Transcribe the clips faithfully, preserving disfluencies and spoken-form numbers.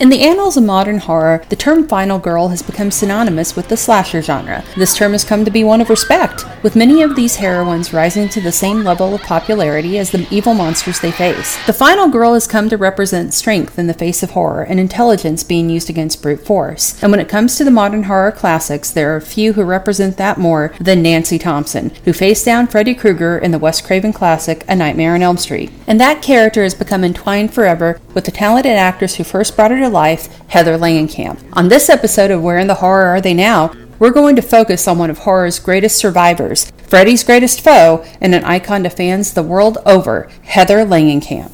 In the annals of modern horror, the term final girl has become synonymous with the slasher genre. This term has come to be one of respect, with many of these heroines rising to the same level of popularity as the evil monsters they face. The final girl has come to represent strength in the face of horror and intelligence being used against brute force. And when it comes to the modern horror classics, there are few who represent that more than Nancy Thompson, who faced down Freddy Krueger in the Wes Craven classic A Nightmare on Elm Street. And that character has become entwined forever with the talented actress who first brought her to life, Heather Langenkamp. On this episode of Where in the Horror Are They Now?, we're going to focus on one of horror's greatest survivors, Freddy's greatest foe, and an icon to fans the world over, Heather Langenkamp.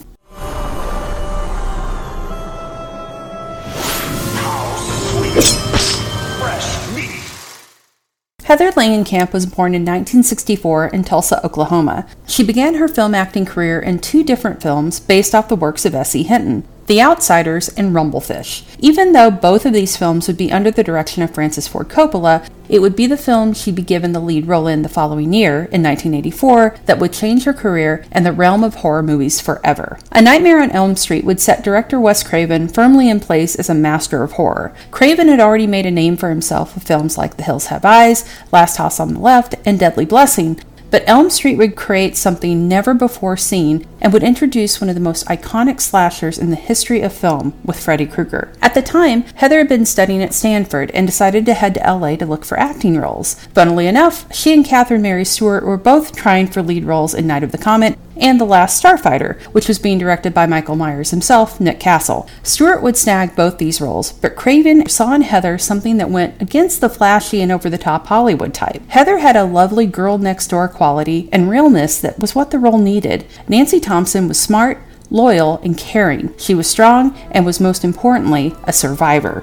Heather Langenkamp was born in nineteen sixty-four in Tulsa, Oklahoma. She began her film acting career in two different films based off the works of S E Hinton, The Outsiders and Rumblefish. Even though both of these films would be under the direction of Francis Ford Coppola, it would be the film she'd be given the lead role in the following year, in nineteen eighty-four, that would change her career and the realm of horror movies forever. A Nightmare on Elm Street would set director Wes Craven firmly in place as a master of horror. Craven had already made a name for himself with films like The Hills Have Eyes, Last House on the Left, and Deadly Blessing, but Elm Street would create something never before seen and would introduce one of the most iconic slashers in the history of film with Freddy Krueger. At the time, Heather had been studying at Stanford and decided to head to L A to look for acting roles. Funnily enough, she and Catherine Mary Stewart were both trying for lead roles in Night of the Comet and The Last Starfighter, which was being directed by Michael Myers himself, Nick Castle. Stewart would snag both these roles, but Craven saw in Heather something that went against the flashy and over-the-top Hollywood type. Heather had a lovely girl-next-door quality Quality and realness that was what the role needed. Nancy Thompson was smart, loyal, and caring. She was strong and was, most importantly, a survivor.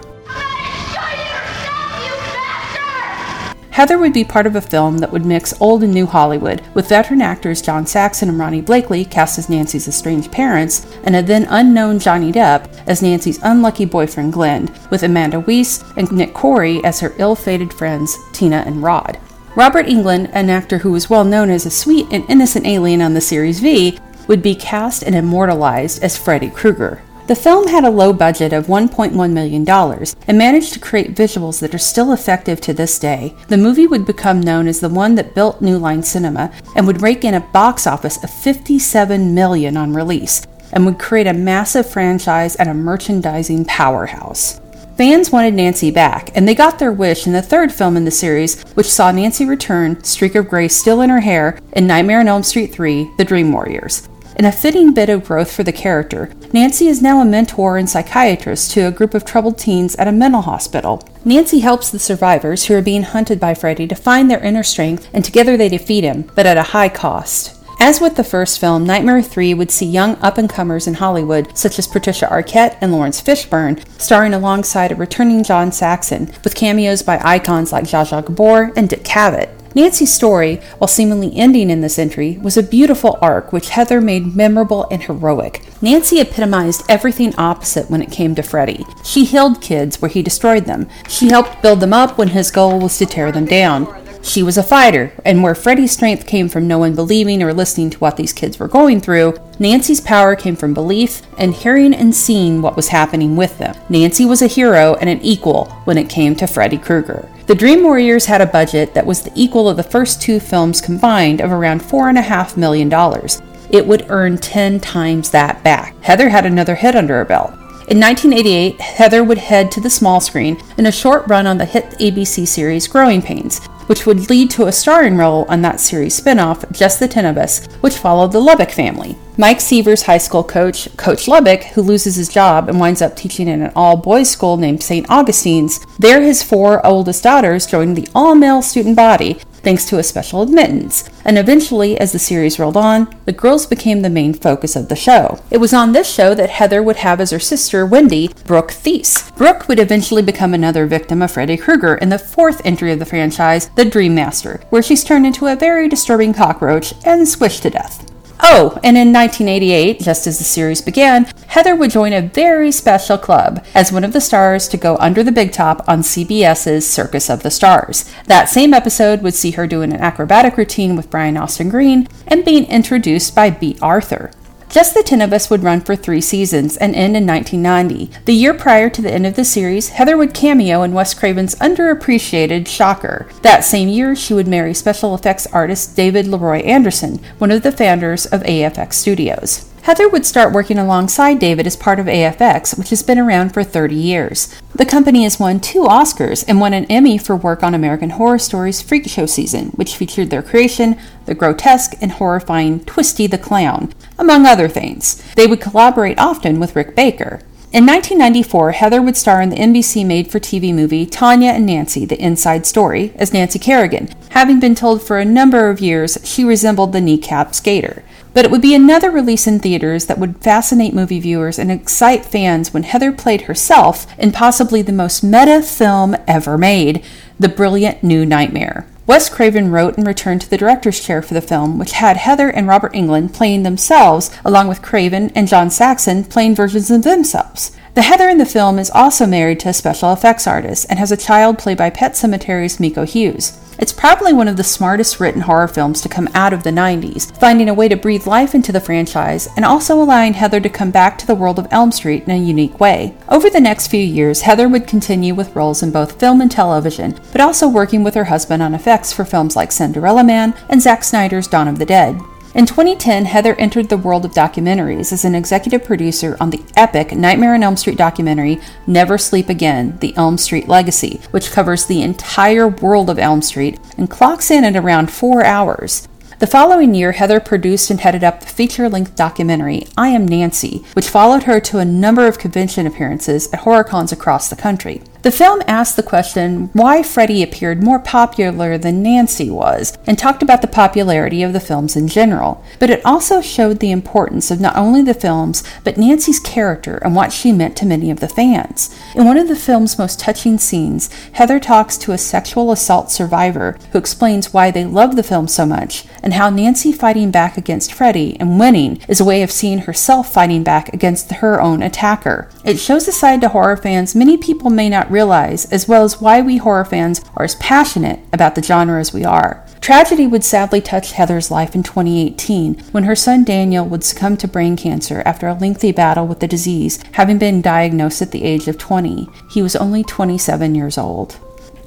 Heather would be part of a film that would mix old and new Hollywood, with veteran actors John Saxon and Ronnie Blakely cast as Nancy's estranged parents, and a then unknown Johnny Depp as Nancy's unlucky boyfriend Glenn, with Amanda Wyss and Nick Corey as her ill-fated friends Tina and Rod. Robert Englund, an actor who was well known as a sweet and innocent alien on the series V, would be cast and immortalized as Freddy Krueger. The film had a low budget of one point one million dollars and managed to create visuals that are still effective to this day. The movie would become known as the one that built New Line Cinema and would rake in a box office of fifty-seven million dollars on release and would create a massive franchise and a merchandising powerhouse. Fans wanted Nancy back, and they got their wish in the third film in the series, which saw Nancy return, streak of gray still in her hair, in Nightmare on Elm Street three The Dream Warriors. In a fitting bit of growth for the character, Nancy is now a mentor and psychiatrist to a group of troubled teens at a mental hospital. Nancy helps the survivors who are being hunted by Freddy to find their inner strength, and together they defeat him, but at a high cost. As with the first film, Nightmare three would see young up-and-comers in Hollywood, such as Patricia Arquette and Lawrence Fishburne, starring alongside a returning John Saxon, with cameos by icons like Zsa Zsa Gabor and Dick Cavett. Nancy's story, while seemingly ending in this entry, was a beautiful arc which Heather made memorable and heroic. Nancy epitomized everything opposite when it came to Freddy. She healed kids where he destroyed them. She helped build them up when his goal was to tear them down. She was a fighter, and where Freddy's strength came from no one believing or listening to what these kids were going through, Nancy's power came from belief and hearing and seeing what was happening with them. Nancy was a hero and an equal when it came to Freddy Krueger. The Dream Warriors had a budget that was the equal of the first two films combined of around four point five million dollars. It would earn ten times that back. Heather had another hit under her belt. In nineteen eighty-eight, Heather would head to the small screen in a short run on the hit A B C series Growing Pains, which would lead to a starring role on that series spin-off, Just the Ten of Us, which followed the Lubbock family. Mike Seaver's high school coach, Coach Lubbock, who loses his job and winds up teaching in an all-boys school named Saint Augustine's, there his four oldest daughters joined the all-male student body, thanks to a special admittance, and eventually, as the series rolled on, the girls became the main focus of the show. It was on this show that Heather would have as her sister, Wendy, Brooke Theiss. Brooke would eventually become another victim of Freddy Krueger in the fourth entry of the franchise, The Dream Master, where she's turned into a very disturbing cockroach and squished to death. Oh, and in nineteen eighty-eight, just as the series began, Heather would join a very special club as one of the stars to go under the big top on C B S's Circus of the Stars. That same episode would see her doing an acrobatic routine with Brian Austin Green and being introduced by Bea Arthur. Just the Ten of Us would run for three seasons and end in nineteen ninety. The year prior to the end of the series, Heather would cameo in Wes Craven's underappreciated Shocker. That same year, she would marry special effects artist David Leroy Anderson, one of the founders of A F X Studios. Heather would start working alongside David as part of A F X, which has been around for thirty years. The company has won two Oscars and won an Emmy for work on American Horror Story's Freak Show season, which featured their creation, the grotesque and horrifying Twisty the Clown, among other things. They would collaborate often with Rick Baker. In nineteen ninety-four, Heather would star in the N B C made-for-T V movie Tanya and Nancy, The Inside Story, as Nancy Kerrigan. Having been told for a number of years, she resembled the kneecap skater. But it would be another release in theaters that would fascinate movie viewers and excite fans when Heather played herself in possibly the most meta film ever made, The Brilliant New Nightmare. Wes Craven wrote and returned to the director's chair for the film, which had Heather and Robert Englund playing themselves, along with Craven and John Saxon playing versions of themselves. The Heather in the film is also married to a special effects artist and has a child played by Pet Sematari's Miko Hughes. It's probably one of the smartest written horror films to come out of the nineties, finding a way to breathe life into the franchise and also allowing Heather to come back to the world of Elm Street in a unique way. Over the next few years, Heather would continue with roles in both film and television, but also working with her husband on effects for films like Cinderella Man and Zack Snyder's Dawn of the Dead. In twenty ten, Heather entered the world of documentaries as an executive producer on the epic Nightmare on Elm Street documentary Never Sleep Again, The Elm Street Legacy, which covers the entire world of Elm Street and clocks in at around four hours. The following year, Heather produced and headed up the feature-length documentary I Am Nancy, which followed her to a number of convention appearances at horror cons across the country. The film asked the question why Freddy appeared more popular than Nancy was, and talked about the popularity of the films in general. But it also showed the importance of not only the films, but Nancy's character and what she meant to many of the fans. In one of the film's most touching scenes, Heather talks to a sexual assault survivor who explains why they love the film so much, and how Nancy fighting back against Freddy and winning is a way of seeing herself fighting back against her own attacker. It shows a side to horror fans many people may not realize, as well as why we horror fans are as passionate about the genre as we are. Tragedy would sadly touch Heather's life in twenty eighteen, when her son Daniel would succumb to brain cancer after a lengthy battle with the disease, having been diagnosed at the age of twenty. He was only twenty-seven years old.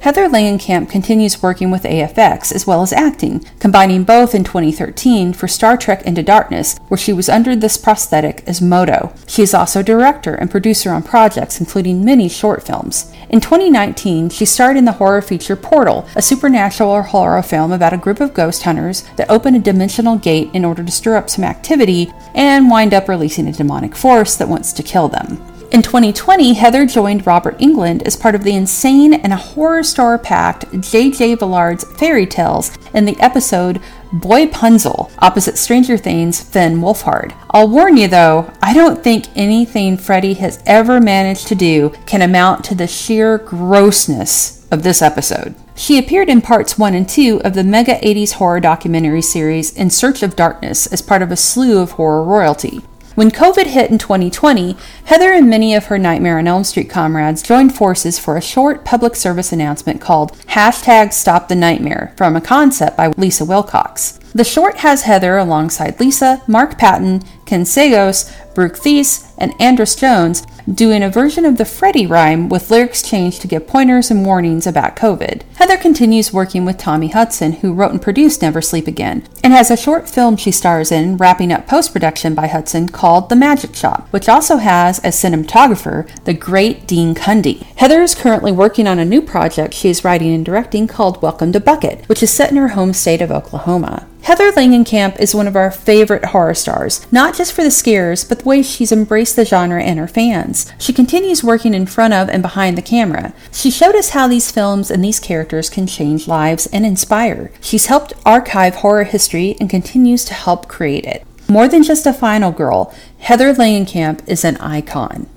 Heather Langenkamp continues working with A F X as well as acting, combining both in twenty thirteen for Star Trek Into Darkness, where she was under this prosthetic as Moto. She is also director and producer on projects, including many short films. In twenty nineteen, she starred in the horror feature Portal, a supernatural horror film about a group of ghost hunters that open a dimensional gate in order to stir up some activity and wind up releasing a demonic force that wants to kill them. In twenty twenty, Heather joined Robert Englund as part of the insane and horror star-packed J J Villard's Fairy Tales in the episode Boy Punzel, opposite Stranger Things' Finn Wolfhard. I'll warn you though, I don't think anything Freddy has ever managed to do can amount to the sheer grossness of this episode. She appeared in parts one and two of the mega eighties horror documentary series In Search of Darkness as part of a slew of horror royalty. When COVID hit in twenty twenty, Heather and many of her Nightmare on Elm Street comrades joined forces for a short public service announcement called Hashtag Stop the Nightmare, from a concept by Lisa Wilcox. The short has Heather alongside Lisa, Mark Patton, Ken Sagos, Brooke Theiss, and Andrus Jones doing a version of the Freddy rhyme with lyrics changed to give pointers and warnings about COVID. Heather continues working with Tommy Hudson, who wrote and produced Never Sleep Again, and has a short film she stars in, wrapping up post-production by Hudson, called The Magic Shop, which also has, as cinematographer, the great Dean Cundy. Heather is currently working on a new project she is writing and directing called Welcome to Bucket, which is set in her home state of Oklahoma. Heather Langenkamp is one of our favorite horror stars, not just for the scares, but the way she's embraced the genre and her fans. She continues working in front of and behind the camera. She showed us how these films and these characters can change lives and inspire. She's helped archive horror history and continues to help create it. More than just a final girl, Heather Langenkamp is an icon.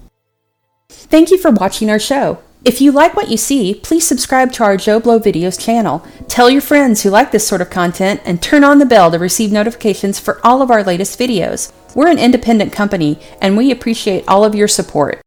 Thank you for watching our show. If you like what you see, please subscribe to our Joe Blow Videos channel. Tell your friends who like this sort of content and turn on the bell to receive notifications for all of our latest videos. We're an independent company and we appreciate all of your support.